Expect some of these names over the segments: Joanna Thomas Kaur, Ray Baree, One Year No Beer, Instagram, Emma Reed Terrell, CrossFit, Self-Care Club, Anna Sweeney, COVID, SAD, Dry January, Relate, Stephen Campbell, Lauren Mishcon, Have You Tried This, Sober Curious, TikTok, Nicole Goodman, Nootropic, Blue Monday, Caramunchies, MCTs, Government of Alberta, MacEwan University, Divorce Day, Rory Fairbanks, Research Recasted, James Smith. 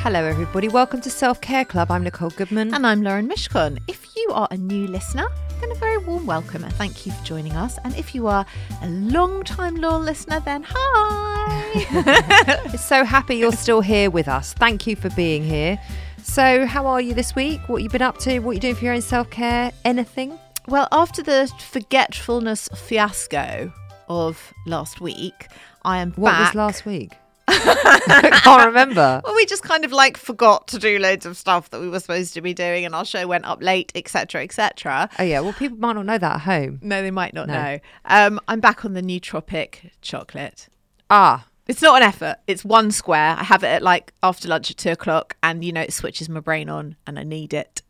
Hello everybody, welcome to Self-Care Club. I'm Nicole Goodman. And I'm Lauren Mishcon. If you are a new listener, then a very warm welcome and thank you for joining us. And if you are a long-time loyal listener, then hi! So happy you're still here with us. Thank you for being here. So how are you this week? What you've been up to? What you doing for your own self-care? Anything? Well, after the forgetfulness fiasco of last week, I am back. What was last week? I can't remember. Well, we just kind of like forgot to do loads of stuff that we were supposed to be doing, and our show went up late, etc, etc. Oh yeah, well people might not know that at home. No, they might not know. I'm back on the Nootropic chocolate. It's not an effort. It's 1 square. I have it at like after lunch at 2 o'clock, and you know, it switches my brain on and I need it.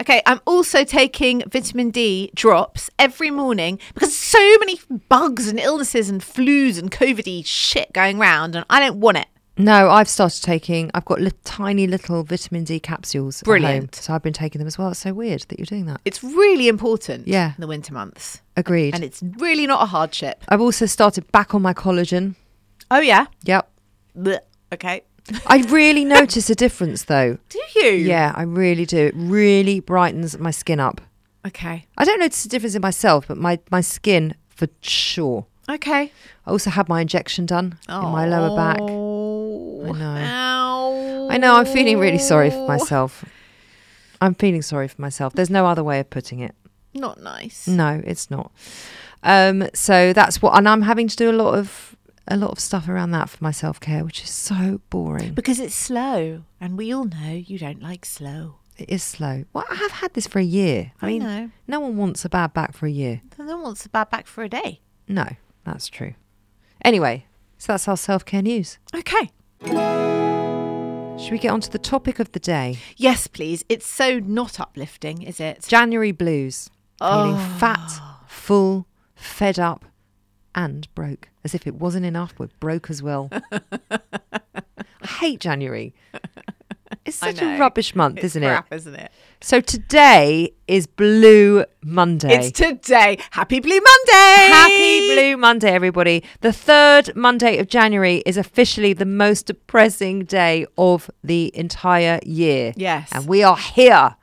Okay, I'm also taking vitamin D drops every morning because so many bugs and illnesses and flus and COVID-y shit going round, and I don't want it. No, I've started taking, I've got tiny little vitamin D capsules. Brilliant. At home, so I've been taking them as well. It's so weird that you're doing that. It's really important in the winter months. Agreed. And it's really not a hardship. I've also started back on my collagen. Oh, yeah? Yep. Blech. Okay. I really notice a difference though. Do you? Yeah, I really do. It really brightens my skin up. Okay. I don't notice a difference in myself, but my skin for sure. Okay. I also had my injection done in my lower back. I know. Ow. I know, I'm feeling really sorry for myself. There's no other way of putting it. Not nice. No, it's not. So that's what, and I'm having to do a lot of stuff around that for my self-care, which is so boring. Because it's slow, and we all know you don't like slow. It is slow. Well, I have had this for a year. I mean, no one wants a bad back for a year. No one wants a bad back for a day. No, that's true. Anyway, so that's our self-care news. Okay. Should we get on to the topic of the day? Yes, please. It's so not uplifting, is it? January blues. Feeling fat, full, fed up, and broke. As if it wasn't enough, we're broke as well. I hate January. It's such a rubbish month, isn't it? So today is Blue Monday. It's today. Happy Blue Monday. Happy Blue Monday, everybody. The third Monday of January is officially the most depressing day of the entire year. Yes. And we are here.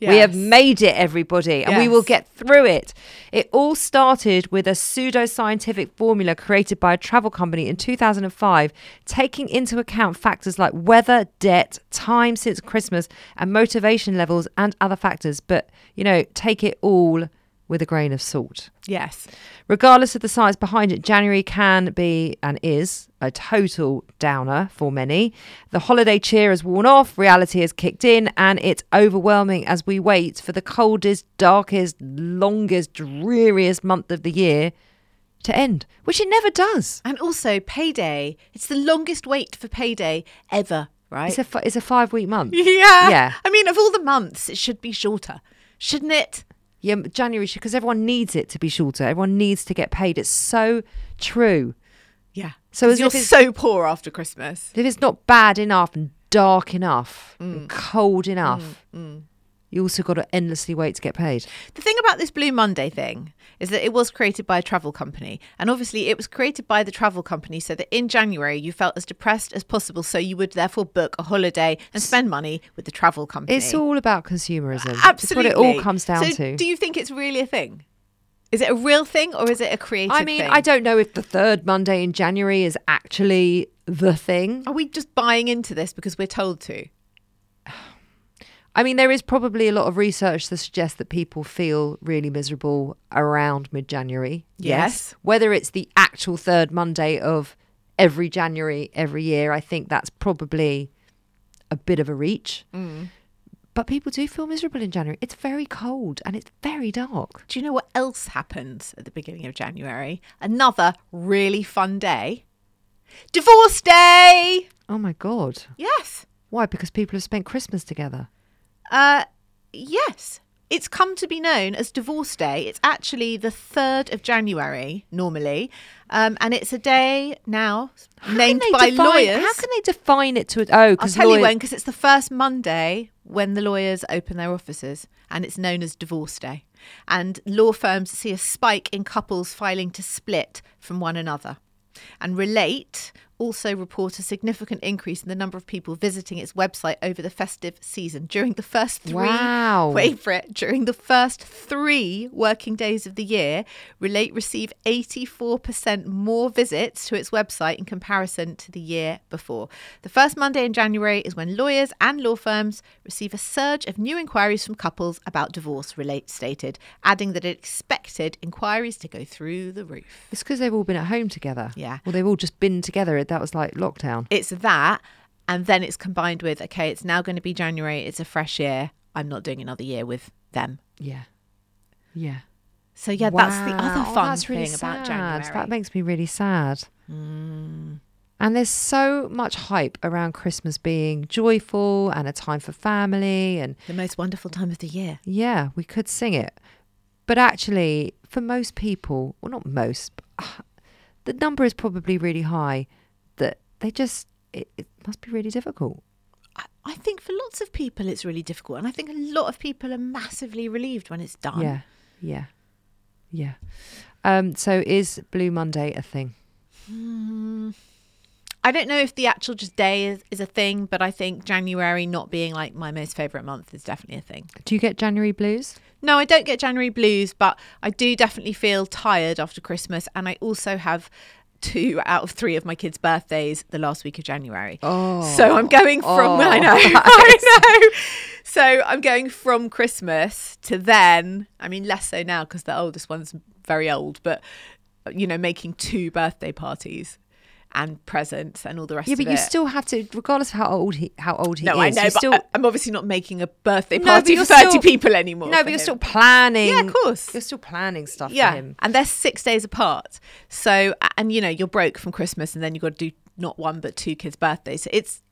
Yes. We have made it, everybody, and we will get through it. It all started with a pseudoscientific formula created by a travel company in 2005, taking into account factors like weather, debt, time since Christmas, and motivation levels and other factors. But, you know, take it all with a grain of salt. Yes. Regardless of the science behind it, January can be and is a total downer for many. The holiday cheer has worn off, reality has kicked in, and it's overwhelming as we wait for the coldest, darkest, longest, dreariest month of the year to end, which it never does. And also payday. It's the longest wait for payday ever, right? It's a 5-week month. Yeah. I mean, of all the months, it should be shorter, shouldn't it? Yeah, January, because everyone needs it to be shorter. Everyone needs to get paid. It's so true. Yeah. So as you're so poor after Christmas. If it's not bad enough and dark enough and cold enough, you also got to endlessly wait to get paid. The thing about this Blue Monday thing is that it was created by a travel company. And obviously it was created by the travel company so that in January you felt as depressed as possible, so you would therefore book a holiday and spend money with the travel company. It's all about consumerism. Absolutely. It's what it all comes down to. Do you think it's really a thing? Is it a real thing or is it a created thing? I mean, I don't know if the third Monday in January is actually the thing. Are we just buying into this because we're told to? I mean, there is probably a lot of research that suggests that people feel really miserable around mid-January. Yes. Whether it's the actual third Monday of every January, every year, I think that's probably a bit of a reach. Mm. But people do feel miserable in January. It's very cold and it's very dark. Do you know what else happens at the beginning of January? Another really fun day. Divorce Day! Oh, my God. Yes. Why? Because people have spent Christmas together. Yes. It's come to be known as Divorce Day. It's actually the 3rd of January normally. And it's a day now named by lawyers. How can they define it to... Oh, I'll tell you when, because it's the first Monday when the lawyers open their offices and it's known as Divorce Day. And law firms see a spike in couples filing to split from one another. And Relate also report a significant increase in the number of people visiting its website over the festive season during the first three. Wow. Wait for it. During the first 3 working days of the year, Relate received 84% more visits to its website in comparison to the year before. The first Monday in January is when lawyers and law firms receive a surge of new inquiries from couples about divorce, Relate stated, adding that it expected inquiries to go through the roof. It's because they've all been at home together. Yeah. Well, they've all just been together. That was like lockdown. It's that, and then it's combined with, okay, it's now going to be January, it's a fresh year, I'm not doing another year with them. Yeah. So yeah, wow. That's the other fun thing really about January. That makes me really sad. Mm. And there's so much hype around Christmas being joyful and a time for family and the most wonderful time of the year. Yeah, we could sing it. But actually, for most people, well, not most, but the number is probably really high. It must be really difficult. I think for lots of people it's really difficult. And I think a lot of people are massively relieved when it's done. Yeah. So is Blue Monday a thing? I don't know if the actual just day is a thing, but I think January not being like my most favourite month is definitely a thing. Do you get January blues? No, I don't get January blues, but I do definitely feel tired after Christmas. And I also have 2 out of 3 of my kids' birthdays the last week of January. Oh, so I'm going from So I'm going from Christmas to then. I mean, less so now because the oldest one's very old, but you know, making 2 birthday parties and presents and all the rest of it. Yeah, but you still have to, regardless of how old he is. No, I know, but still... I'm obviously not making a birthday party for 30 people anymore. No, but you're still planning. Yeah, of course. You're still planning stuff for him. And they're 6 days apart. So, and you know, you're broke from Christmas and then you've got to do not 1 but 2 kids' birthdays. So it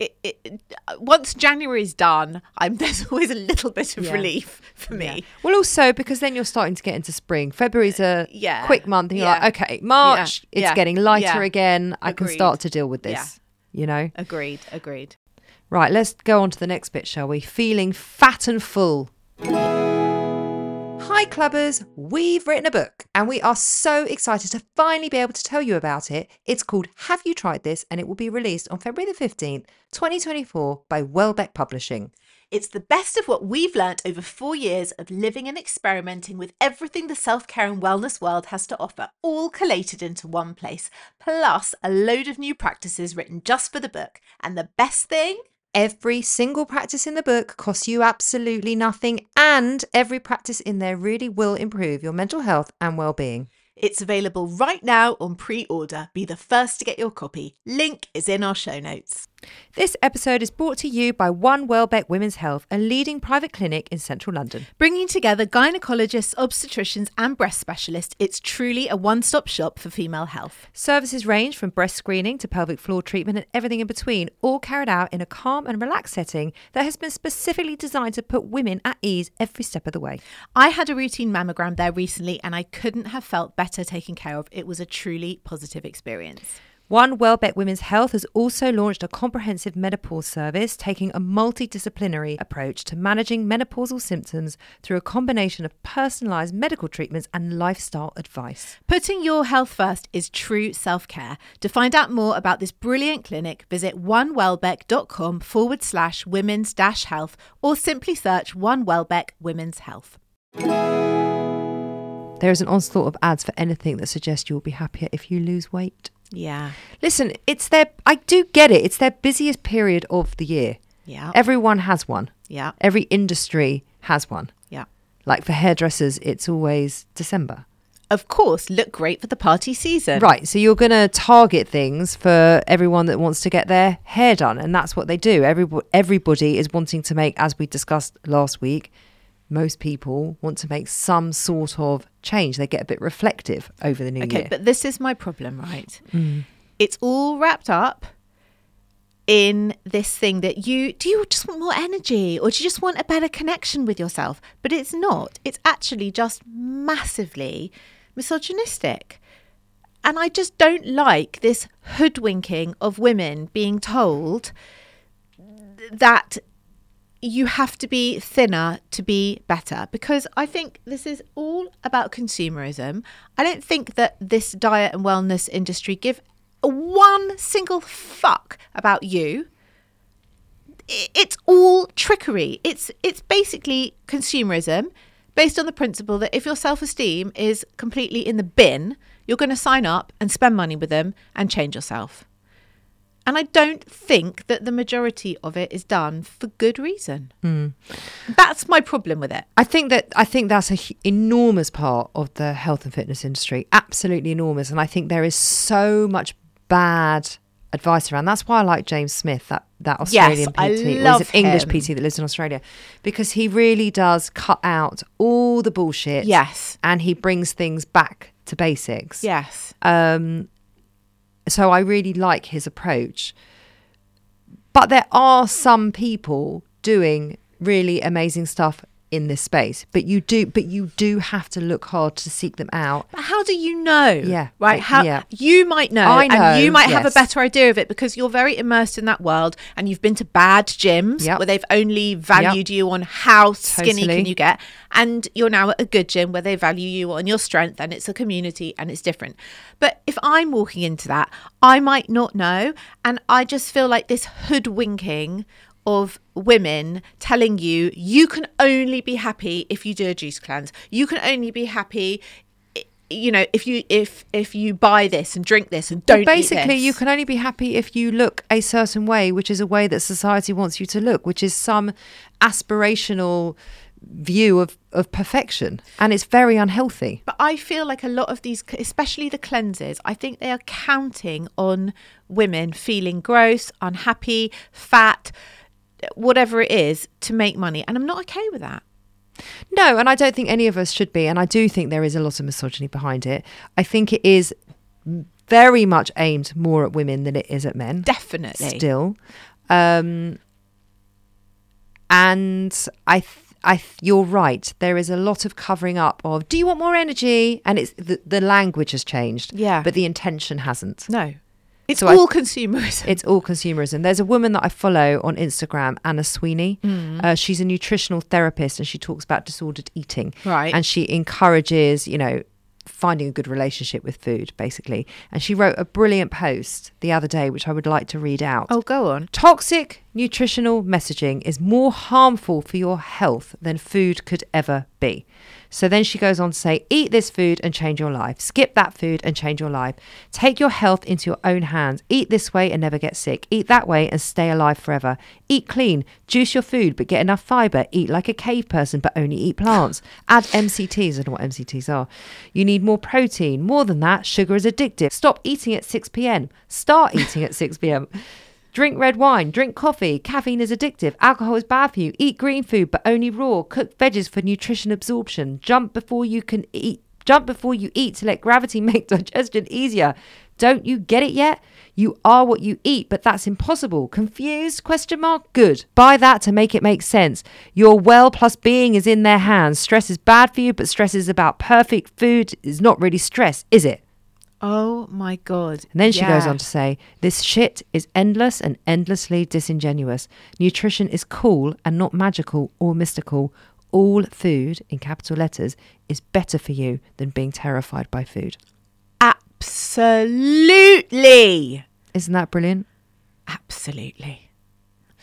once January's done, there's always a little bit of relief for me. Yeah. Well, also because then you're starting to get into spring. February's a quick month and you're like, okay, March, it's getting lighter again. I can start to deal with this. You know? Agreed. Right, let's go on to the next bit, shall we? Feeling fat and full. Hi Clubbers, we've written a book and we are so excited to finally be able to tell you about it. It's called Have You Tried This? And it will be released on February the 15th, 2024 by Welbeck Publishing. It's the best of what we've learnt over 4 years of living and experimenting with everything the self-care and wellness world has to offer, all collated into one place, plus a load of new practices written just for the book. And the best thing? Every single practice in the book costs you absolutely nothing, and every practice in there really will improve your mental health and well-being. It's available right now on pre-order. Be the first to get your copy. Link is in our show notes. This episode is brought to you by One Welbeck Women's Health, a leading private clinic in central London. Bringing together gynecologists, obstetricians and breast specialists, it's truly a one-stop shop for female health. Services range from breast screening to pelvic floor treatment and everything in between, all carried out in a calm and relaxed setting that has been specifically designed to put women at ease every step of the way. I had a routine mammogram there recently and I couldn't have felt better taken care of. It was a truly positive experience. One Welbeck Women's Health has also launched a comprehensive menopause service, taking a multidisciplinary approach to managing menopausal symptoms through a combination of personalised medical treatments and lifestyle advice. Putting your health first is true self-care. To find out more about this brilliant clinic, visit onewelbeck.com/women's-health or simply search One Welbeck Women's Health. There is an onslaught of ads for anything that suggests you will be happier if you lose weight. Yeah. Listen, it's their, I do get it. It's their busiest period of the year. Yeah. Everyone has one. Yeah. Every industry has one. Yeah. Like for hairdressers, it's always December. Of course, look great for the party season. Right, so you're going to target things for everyone that wants to get their hair done, and that's what they do. Everybody is wanting to make, as we discussed last week, most people want to make some sort of change. They get a bit reflective over the new year. Okay, but this is my problem, right? Mm. It's all wrapped up in this thing that you just want more energy, or do you just want a better connection with yourself? But it's not. It's actually just massively misogynistic, and I just don't like this hoodwinking of women being told that you have to be thinner to be better, because I think this is all about consumerism. I don't think that this diet and wellness industry give one single fuck about you. It's all trickery. It's basically consumerism, based on the principle that if your self-esteem is completely in the bin, you're going to sign up and spend money with them and change yourself. And I don't think that the majority of it is done for good reason. Mm. That's my problem with it. I think that's an enormous part of the health and fitness industry. Absolutely enormous. And I think there is so much bad advice around. That's why I like James Smith, that Australian PT. I love him. English PT that lives in Australia, because he really does cut out all the bullshit. Yes. And he brings things back to basics. Yes. So I really like his approach. But there are some people doing really amazing stuff in this space. But you do have to look hard to seek them out. But how do you know? Yeah. Right? You might know, I know, and you might have a better idea of it because you're very immersed in that world and you've been to bad gyms where they've only valued you on how skinny can you get. And you're now at a good gym where they value you on your strength, and it's a community and it's different. But if I'm walking into that, I might not know. And I just feel like this hoodwinking of women telling you, you can only be happy if you do a juice cleanse. You can only be happy, you know, if you buy this and drink this and don't eat this. You can only be happy if you look a certain way, which is a way that society wants you to look, which is some aspirational view of perfection, and it's very unhealthy. But I feel like a lot of these, especially the cleanses, I think they are counting on women feeling gross, unhappy, fat, whatever it is, to make money, and I'm not okay with that. No, and I don't think any of us should be, and I do think there is a lot of misogyny behind it. I think it is very much aimed more at women than it is at men. Definitely. Still. And you're right, there is a lot of covering up of, do you want more energy? And it's the language has changed, but the intention hasn't. No. It's all consumerism. It's all consumerism. There's a woman that I follow on Instagram, Anna Sweeney. Mm. She's a nutritional therapist, and she talks about disordered eating. Right. And she encourages, you know, finding a good relationship with food, basically. And she wrote a brilliant post the other day, which I would like to read out. Oh, go on. Toxic nutritional messaging is more harmful for your health than food could ever be. So then she goes on to say, eat this food and change your life. Skip that food and change your life. Take your health into your own hands. Eat this way and never get sick. Eat that way and stay alive forever. Eat clean. Juice your food, but get enough fiber. Eat like a cave person, but only eat plants. Add MCTs. I don't know what MCTs are. You need more protein. More than that, sugar is addictive. Stop eating at 6 p.m. Start eating at 6 p.m. Drink red wine, drink coffee, caffeine is addictive, alcohol is bad for you, eat green food but only raw, cook veggies for nutrition absorption, jump before you eat to let gravity make digestion easier. Don't you get it yet? You are what you eat, but that's impossible. Confused? ? Good. Buy that to make it make sense. Your well plus being is in their hands. Stress is bad for you, but stress is about perfect food. It's not really stress, is it? Oh my God. And then she goes on to say, this shit is endless and endlessly disingenuous. Nutrition is cool and not magical or mystical. All food, in capital letters, is better for you than being terrified by food. Absolutely. Isn't that brilliant? Absolutely.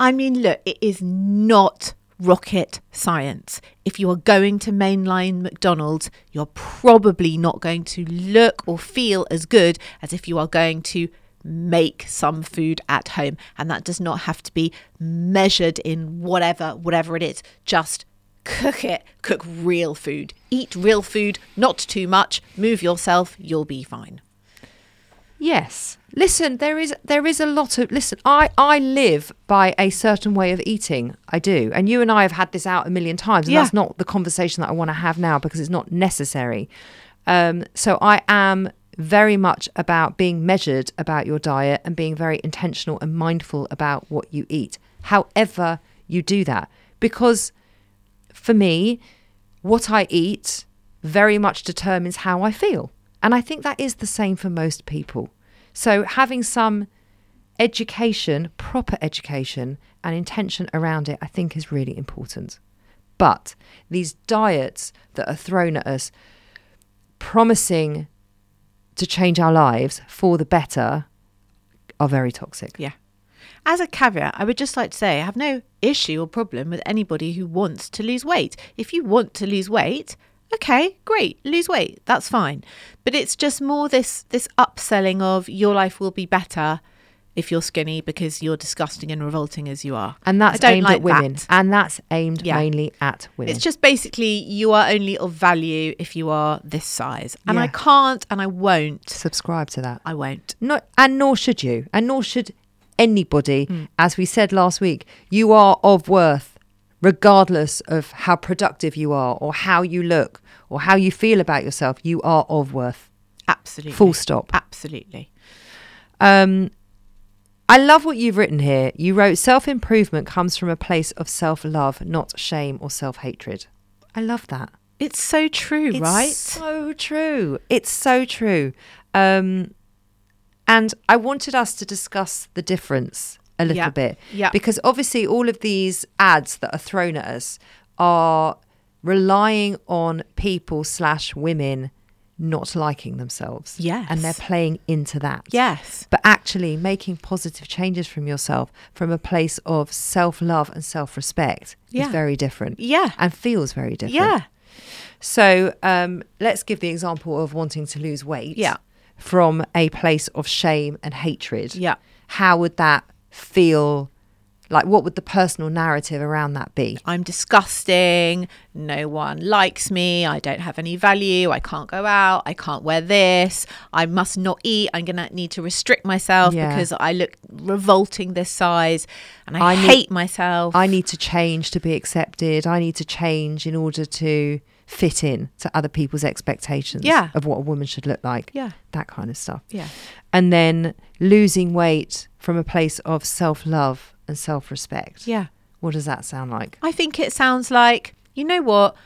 I mean, look, it is not rocket science. If you are going to mainline McDonald's, you're probably not going to look or feel as good as if you are going to make some food at home. And that does not have to be measured in whatever it is. Just cook it. Cook real food. Eat real food, not too much. Move yourself, you'll be fine. Yes. Listen, there is a lot of... Listen, I live by a certain way of eating. I do. And you and I have had this out a million times. And that's not the conversation that I want to have now because it's not necessary. So I am very much about being measured about your diet and being very intentional and mindful about what you eat. However you do that. Because for me, what I eat very much determines how I feel. And I think that is the same for most people. So having some education, proper education and intention around it, I think is really important. But these diets that are thrown at us promising to change our lives for the better are very toxic. Yeah. As a caveat, I would just like to say I have no issue or problem with anybody who wants to lose weight. If you want to lose weight... Okay, great, lose weight, that's fine. But it's just more this upselling of your life will be better if you're skinny because you're disgusting and revolting as you are. And that's aimed at women. And that's aimed mainly at women. It's just basically you are only of value if you are this size. And I can't and I won't subscribe to that. I won't. No, and nor should you. And nor should anybody. As we said last week, you are of worth. Regardless of how productive you are or how you look or how you feel about yourself, you are of worth. Absolutely. Full stop. Absolutely. I love what you've written here. You wrote, self-improvement comes from a place of self-love, not shame or self-hatred. I love that. It's so true, right? It's so true. And I wanted us to discuss the difference a little bit. Yeah. Because obviously all of these ads that are thrown at us are relying on people / women not liking themselves. Yes. And they're playing into that. Yes. But actually making positive changes from yourself from a place of self-love and self-respect is very different. Yeah. And feels very different. Yeah. So let's give the example of wanting to lose weight from a place of shame and hatred. Yeah. How would that feel? Like, what would the personal narrative around that be? I'm disgusting, no one likes me, I don't have any value, I can't go out, I can't wear this, I must not eat, I'm gonna need to restrict myself because I look revolting this size and I hate myself. I need to change to be accepted, I need to change in order to fit in to other people's expectations of what a woman should look like. Yeah. That kind of stuff. Yeah. And then losing weight from a place of self-love and self-respect. Yeah. What does that sound like? I think it sounds like, you know what?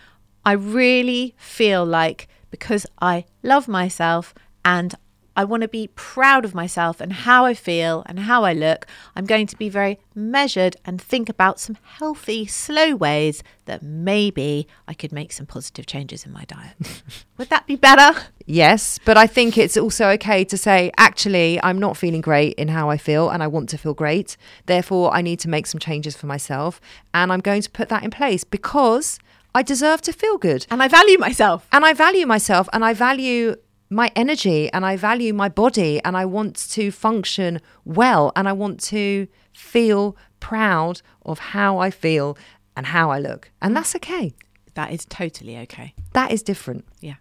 I really feel like because I love myself and I want to be proud of myself and how I feel and how I look, I'm going to be very measured and think about some healthy, slow ways that maybe I could make some positive changes in my diet. Would that be better? Yes, but I think it's also okay to say, actually, I'm not feeling great in how I feel and I want to feel great. Therefore, I need to make some changes for myself and I'm going to put that in place because I deserve to feel good. And I value myself. And I value my energy and I value my body and I want to function well and I want to feel proud of how I feel and how I look. And that's okay. That is totally okay. That is different. Yeah.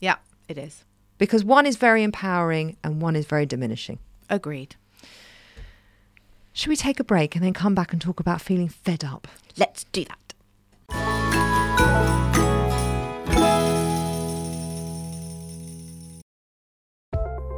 Yeah, it is. Because one is very empowering and one is very diminishing. Agreed. Should we take a break and then come back and talk about feeling fed up? Let's do that.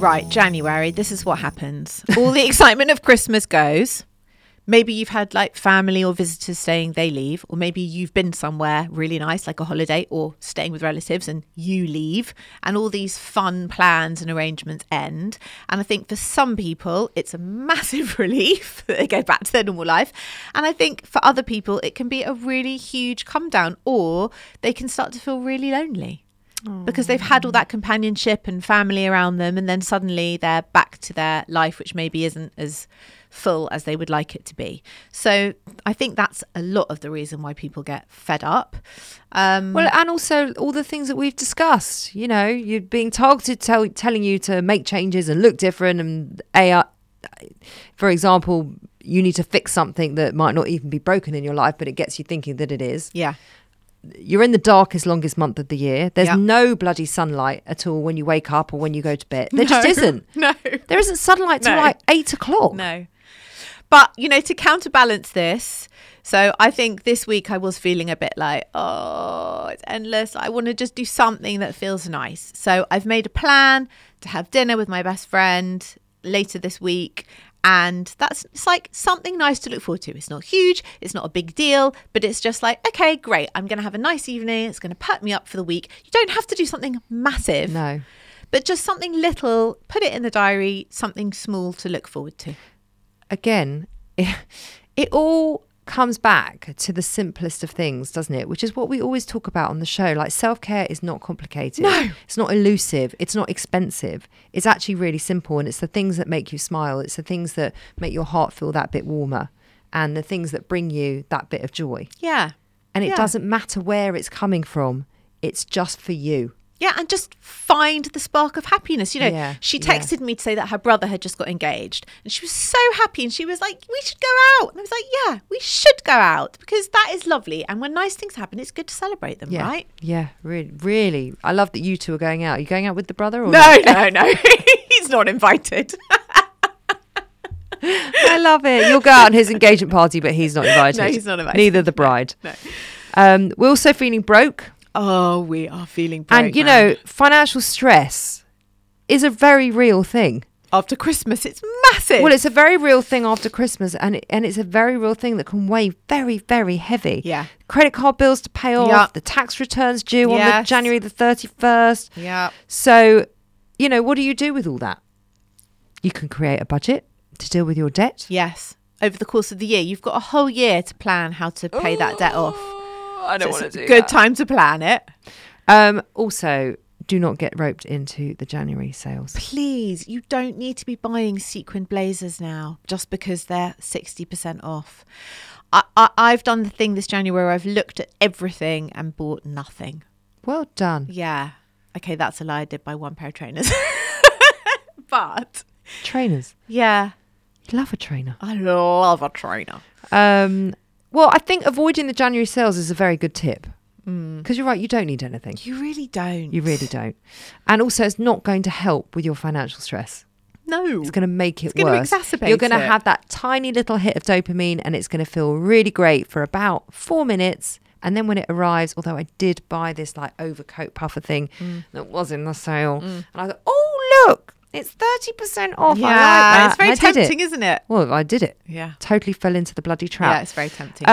Right, January, this is what happens. All the excitement of Christmas goes. Maybe you've had like family or visitors staying, they leave. Or maybe you've been somewhere really nice, like a holiday or staying with relatives, and you leave. And all these fun plans and arrangements end. And I think for some people, it's a massive relief that they go back to their normal life. And I think for other people, it can be a really huge come down, or they can start to feel really lonely. Because they've had all that companionship and family around them, and then suddenly they're back to their life, which maybe isn't as full as they would like it to be. So I think that's a lot of the reason why people get fed up. Well, and also all the things that we've discussed, you know, you're being targeted, telling you to make changes and look different, and AI, for example, you need to fix something that might not even be broken in your life, but it gets you thinking that it is. Yeah. You're in the darkest, longest month of the year. There's no bloody sunlight at all when you wake up or when you go to bed. There just isn't. No. There isn't sunlight till like 8 o'clock. No. But, you know, to counterbalance this, so I think this week I was feeling a bit like, oh, it's endless. I want to just do something that feels nice. So I've made a plan to have dinner with my best friend later this week. And it's like something nice to look forward to. It's not huge, it's not a big deal, but it's just like, okay, great, I'm going to have a nice evening. It's going to perk me up for the week. You don't have to do something massive. No. But just something little, put it in the diary, something small to look forward to. Again, it all comes back to the simplest of things, doesn't it? Which is what we always talk about on the show. Like, self-care is not complicated. No. It's not elusive. It's not expensive. It's actually really simple. And it's the things that make you smile. It's the things that make your heart feel that bit warmer, and the things that bring you that bit of joy. Yeah. And it doesn't matter where it's coming from. It's just for you. Yeah, and just find the spark of happiness. You know, she texted me to say that her brother had just got engaged, and she was so happy, and she was like, we should go out. And I was like, yeah, we should go out, because that is lovely. And when nice things happen, it's good to celebrate them, right? Yeah, really, really. I love that you two are going out. Are you going out with the brother? Or no. He's not invited. I love it. You'll go out on his engagement party, but he's not invited. No, he's not invited. Neither the bride. No. We're also feeling broke. Oh, we are feeling broke. And, you know, financial stress is a very real thing. After Christmas, it's massive. Well, it's a very real thing after Christmas, and it's a very real thing that can weigh very, very heavy. Yeah. Credit card bills to pay off, the tax returns due on January the 31st. Yeah. So, you know, what do you do with all that? You can create a budget to deal with your debt. Yes. Over the course of the year, you've got a whole year to plan how to pay that debt off. I don't want to do that. It's a good time to plan it. Also, do not get roped into the January sales. Please, you don't need to be buying sequin blazers now just because they're 60% off. I've done the thing this January where I've looked at everything and bought nothing. Well done. Yeah. Okay, that's a lie. I did buy one pair of trainers. But... Trainers? Yeah. You love a trainer. I love a trainer. Well, I think avoiding the January sales is a very good tip, because you're right, you don't need anything. You really don't. You really don't. And also, it's not going to help with your financial stress. No. It's going to make it worse. It's going to exacerbate it. You're going to have that tiny little hit of dopamine, and it's going to feel really great for about 4 minutes. And then when it arrives, although I did buy this like overcoat puffer thing that was in the sale, and I thought, oh, look. It's 30% off. Yeah, I like that. It's very tempting, isn't it? Well, I did it. Yeah. Totally fell into the bloody trap. Yeah, it's very tempting.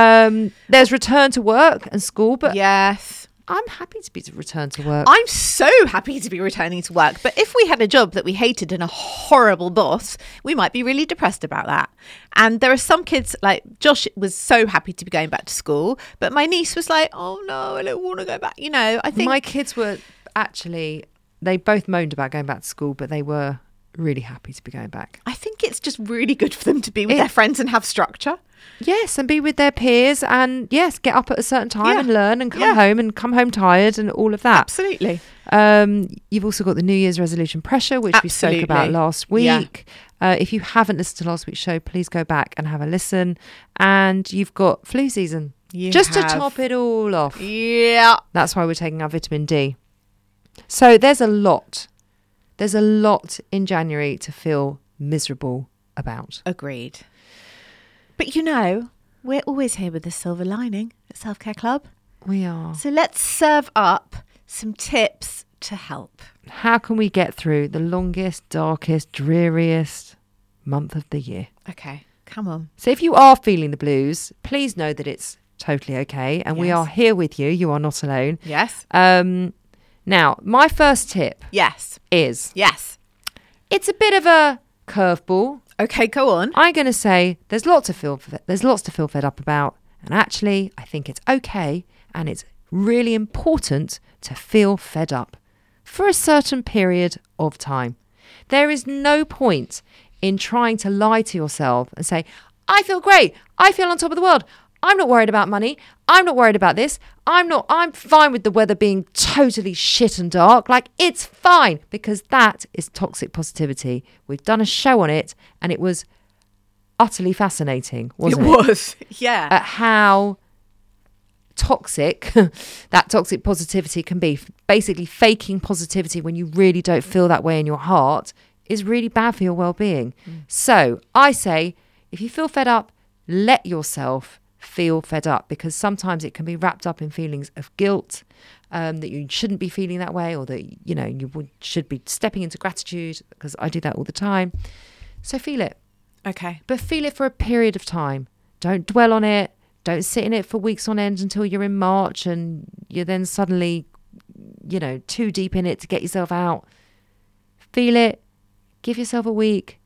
There's return to work and school, but yes, I'm happy to be returned to work. I'm so happy to be returning to work. But if we had a job that we hated and a horrible boss, we might be really depressed about that. And there are some kids, like Josh was so happy to be going back to school, but my niece was like, oh no, I don't want to go back. You know, I think... My kids were actually... They both moaned about going back to school, but they were really happy to be going back. I think it's just really good for them to be with their friends and have structure. Yes, and be with their peers, and yes, get up at a certain time and learn, and come home, and come home tired, and all of that. Absolutely. You've also got the New Year's resolution pressure, which we spoke about last week. Yeah. If you haven't listened to last week's show, please go back and have a listen. And you've got flu season. Just to top it all off. Yeah. That's why we're taking our vitamin D. So there's a lot. There's a lot in January to feel miserable about. Agreed. But you know, we're always here with a silver lining at Self-Care Club. We are. So let's serve up some tips to help. How can we get through the longest, darkest, dreariest month of the year? Okay, come on. So if you are feeling the blues, please know that it's totally okay. And we are here with you. You are not alone. Yes. Now, my first tip is... Yes. It's a bit of a curveball. Okay, go on. I'm going to say there's lots to feel fed up about, and actually I think it's okay and it's really important to feel fed up for a certain period of time. There is no point in trying to lie to yourself and say, I feel great, I feel on top of the world, I'm not worried about money, I'm not worried about this, I'm fine with the weather being totally shit and dark. Like, it's fine, because that is toxic positivity. We've done a show on it, and it was utterly fascinating, wasn't it? It was, yeah. At how toxic that toxic positivity can be. Basically, faking positivity when you really don't feel that way in your heart is really bad for your well-being. Mm. So I say, if you feel fed up, let yourself feel fed up, because sometimes it can be wrapped up in feelings of guilt, that you shouldn't be feeling that way, or that, you know, should be stepping into gratitude, because I do that all the time. So feel it. Okay. But feel it for a period of time. Don't dwell on it. Don't sit in it for weeks on end until you're in March and you're then suddenly, you know, too deep in it to get yourself out. Feel it. Give yourself a week,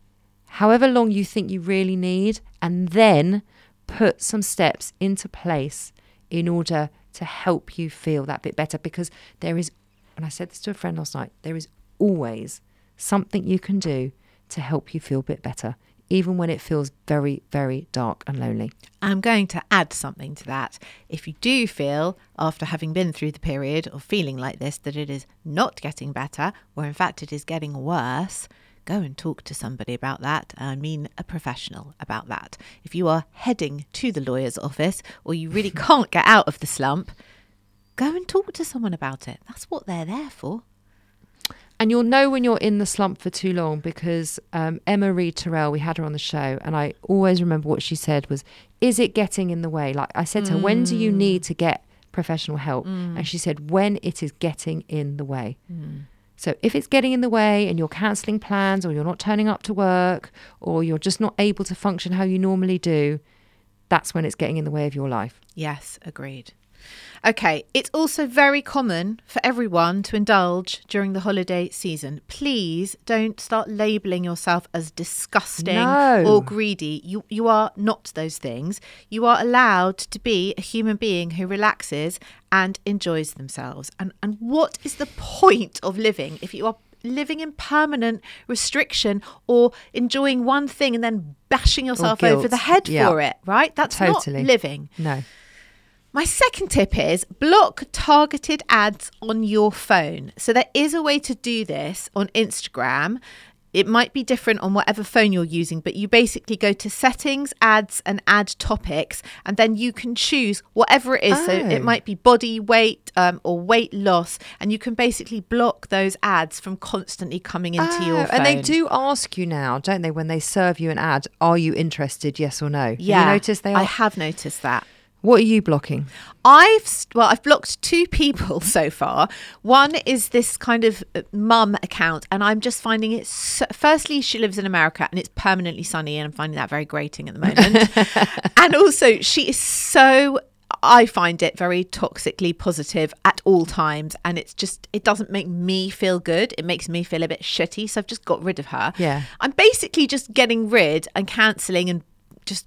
however long you think you really need, and then put some steps into place in order to help you feel that bit better, because there is, and I said this to a friend last night, there is always something you can do to help you feel a bit better, even when it feels very, very dark and lonely. I'm going to add something to that. If you do feel, after having been through the period or feeling like this, that it is not getting better, or in fact it is getting worse, go and talk to somebody about that. I mean, a professional about that. If you are heading to the lawyer's office, or you really can't get out of the slump, go and talk to someone about it. That's what they're there for. And you'll know when you're in the slump for too long, because Emma Reed Terrell, we had her on the show, and I always remember what she said was, is it getting in the way? Like, I said to her, when do you need to get professional help? And she said, when it is getting in the way. So if it's getting in the way and you're cancelling plans, or you're not turning up to work, or you're just not able to function how you normally do, that's when it's getting in the way of your life. Yes, agreed. Okay, it's also very common for everyone to indulge during the holiday season. Please don't start labelling yourself as disgusting or greedy. You are not those things. You are allowed to be a human being who relaxes and enjoys themselves. And what is the point of living if you are living in permanent restriction, or enjoying one thing and then bashing yourself over the head for it, right? That's not living. No. My second tip is block targeted ads on your phone. So there is a way to do this on Instagram. It might be different on whatever phone you're using, but you basically go to settings, ads, and ad topics, and then you can choose whatever it is. So it might be body weight or weight loss, and you can basically block those ads from constantly coming into your phone. And they do ask you now, don't they, when they serve you an ad, are you interested, yes or no? Yeah. Have you noticed I have noticed that. What are you blocking? I've blocked two people so far. One is this kind of mum account, and I'm just finding it firstly, she lives in America and it's permanently sunny, and I'm finding that very grating at the moment. And also, she is I find it very toxically positive at all times, and it doesn't make me feel good. It makes me feel a bit shitty, so I've just got rid of her. Yeah. I'm basically just getting rid and cancelling and just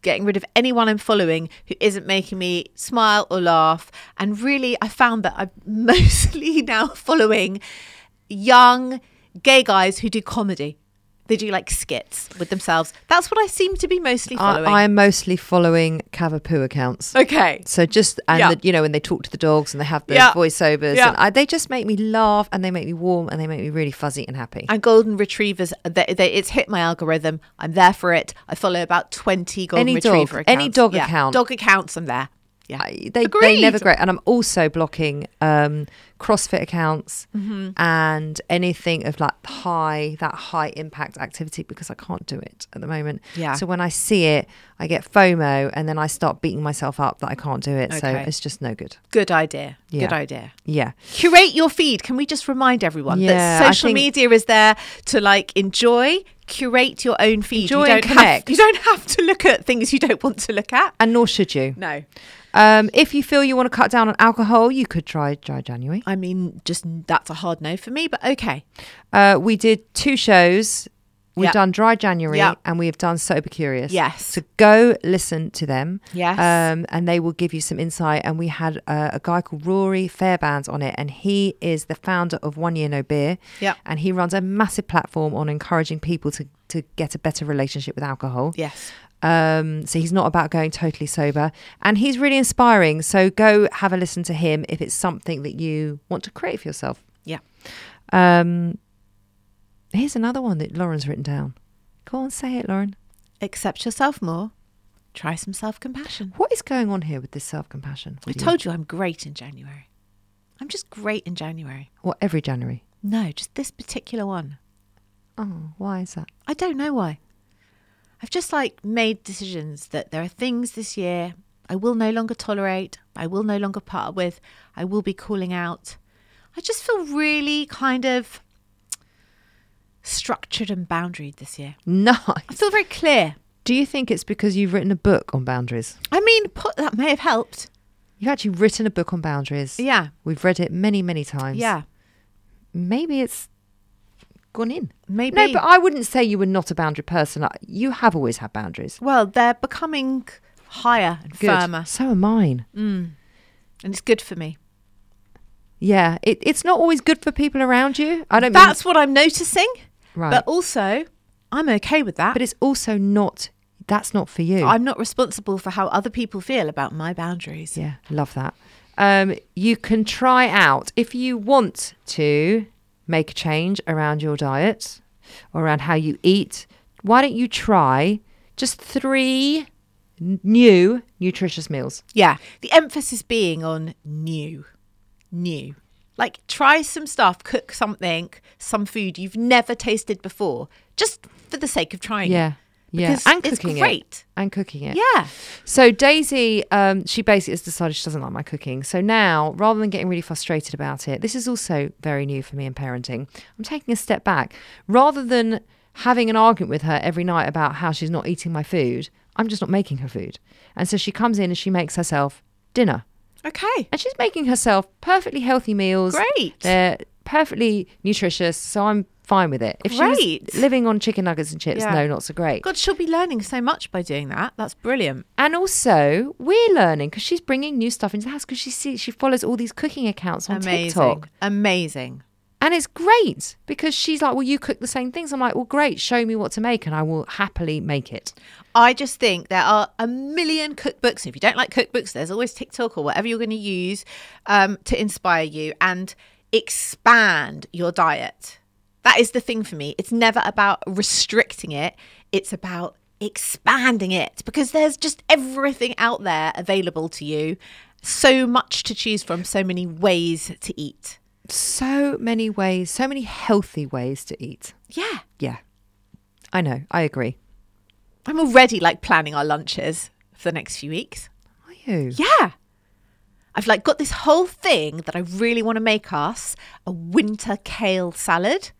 getting rid of anyone I'm following who isn't making me smile or laugh. And really, I found that I'm mostly now following young gay guys who do comedy. They do like skits with themselves. That's what I seem to be mostly following. I'm mostly following Cavapoo accounts. Okay. So just, and yeah. You know, when they talk to the dogs and they have the voiceovers. Yeah. And they just make me laugh and they make me warm and they make me really fuzzy and happy. And golden retrievers, it's hit my algorithm. I'm there for it. I follow about 20 golden retriever accounts. Any dog account. Dog accounts, I'm there. Yeah. They never great. And I'm also blocking CrossFit accounts and anything of like high impact activity because I can't do it at the moment. Yeah. So when I see it, I get FOMO and then I start beating myself up that I can't do it. Okay. So it's just no good. Good idea. Yeah. Good idea. Yeah. Curate your feed. Can we just remind everyone that social media is there to like enjoy? Curate your own feed. Enjoy and connect. You don't have to look at things you don't want to look at. And nor should you. No. If you feel you want to cut down on alcohol, you could try Dry January. I mean, just that's a hard no for me, but okay. We did 2 shows. We've done Dry January and we've done Sober Curious. Yes. So go listen to them. Yes. And they will give you some insight. And we had a guy called Rory Fairbanks on it. And he is the founder of One Year No Beer. Yeah. And he runs a massive platform on encouraging people to get a better relationship with alcohol. Yes. So he's not about going totally sober and he's really inspiring. So go have a listen to him if it's something that you want to create for yourself. Yeah. Here's another one that Lauren's written down. Go on, say it, Lauren. Accept yourself more. Try some self-compassion. What is going on here with this self-compassion? I told you I'm great in January. I'm just great in January. What, every January? No, just this particular one. Oh, why is that? I don't know why. I've just like made decisions that there are things this year I will no longer tolerate, I will no longer put up with, I will be calling out. I just feel really kind of structured and boundaried this year. Nice. I feel very clear. Do you think it's because you've written a book on boundaries? I mean, that may have helped. You've actually written a book on boundaries. Yeah. We've read it many, many times. Yeah. Maybe it's gone in. Maybe. No, but I wouldn't say you were not a boundary person. You have always had boundaries. Well, they're becoming higher and firmer. So are mine. Mm. And it's good for me. Yeah. It's not always good for people around you. That's what I'm noticing. Right. But also, I'm okay with that. But it's also that's not for you. I'm not responsible for how other people feel about my boundaries. Yeah. Love that. You can try out, if you want to, make a change around your diet or around how you eat. Why don't you try just 3 new nutritious meals? Yeah. The emphasis being on new. Like try some stuff, cook something, some food you've never tasted before, just for the sake of trying. Yeah. Yeah. And cooking it. And cooking it. Yeah. So Daisy, she basically has decided she doesn't like my cooking. So now, rather than getting really frustrated about it, this is also very new for me in parenting. I'm taking a step back. Rather than having an argument with her every night about how she's not eating my food, I'm just not making her food. And so she comes in and she makes herself dinner. Okay. And she's making herself perfectly healthy meals. Great. They're perfectly nutritious. So I'm fine with it. If she's living on chicken nuggets and chips, no, not so great. God, she'll be learning so much by doing that. That's brilliant. And also, we're learning because she's bringing new stuff into the house because she follows all these cooking accounts on TikTok. Amazing. And it's great because she's like, well, you cook the same things. I'm like, well, great. Show me what to make and I will happily make it. I just think there are a million cookbooks. If you don't like cookbooks, there's always TikTok or whatever you're going to use to inspire you and expand your diet. That is the thing for me. It's never about restricting it. It's about expanding it because there's just everything out there available to you. So much to choose from, so many ways to eat. So many ways, so many healthy ways to eat. Yeah. Yeah. I know. I agree. I'm already like planning our lunches for the next few weeks. Are you? Yeah. I've like got this whole thing that I really want to make us a winter kale salad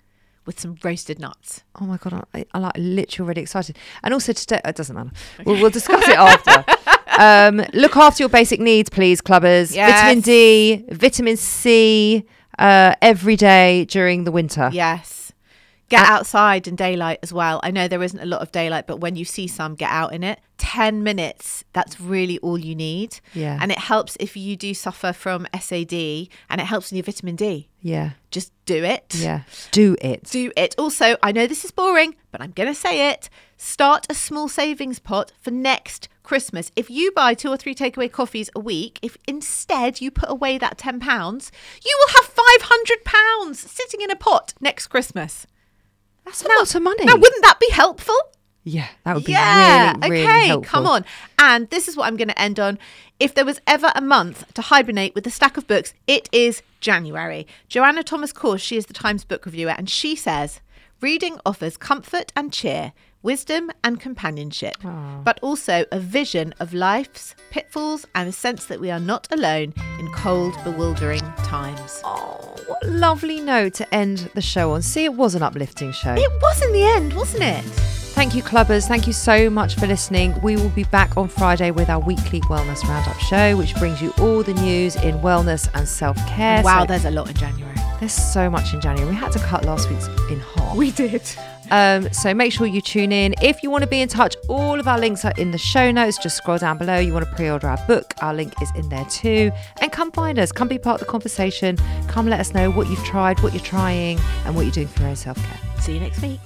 with some roasted nuts. Oh my God, I'm like literally already excited. And also today, it doesn't matter. Okay. We'll discuss it after. Look after your basic needs, please, clubbers. Yes. Vitamin D, vitamin C, every day during the winter. Yes. Get outside in daylight as well. I know there isn't a lot of daylight, but when you see some, get out in it. 10 minutes, that's really all you need. Yeah. And it helps if you do suffer from SAD, and it helps in your vitamin D. Yeah. Just do it. Yeah. Do it. Do it. Also, I know this is boring, but I'm going to say it. Start a small savings pot for next Christmas. If you buy 2 or 3 takeaway coffees a week, if instead you put away that £10, you will have £500 sitting in a pot next Christmas. That's a lot of money. Now, wouldn't that be helpful? Yeah, that would be really, really helpful. Okay, come on. And this is what I'm going to end on. If there was ever a month to hibernate with a stack of books, it is January. Joanna Thomas Kaur, she is the Times book reviewer, and she says, reading offers comfort and cheer, wisdom and companionship, but also a vision of life's pitfalls and a sense that we are not alone in cold, bewildering times. Oh, what a lovely note to end the show on. See, it was an uplifting show. It was in the end, wasn't it? Thank you, clubbers. Thank you so much for listening. We will be back on Friday with our weekly wellness roundup show, which brings you all the news in wellness and self-care. Wow, so there's a lot in January. There's so much in January. We had to cut last week's in half. We did. So make sure you tune in. If you want to be in touch, all of our links are in the show notes. Just scroll down below. You want to pre-order our book, our link is in there too. And come find us. Come be part of the conversation. Come let us know what you've tried, what you're trying, and what you're doing for your own self-care. See you next week.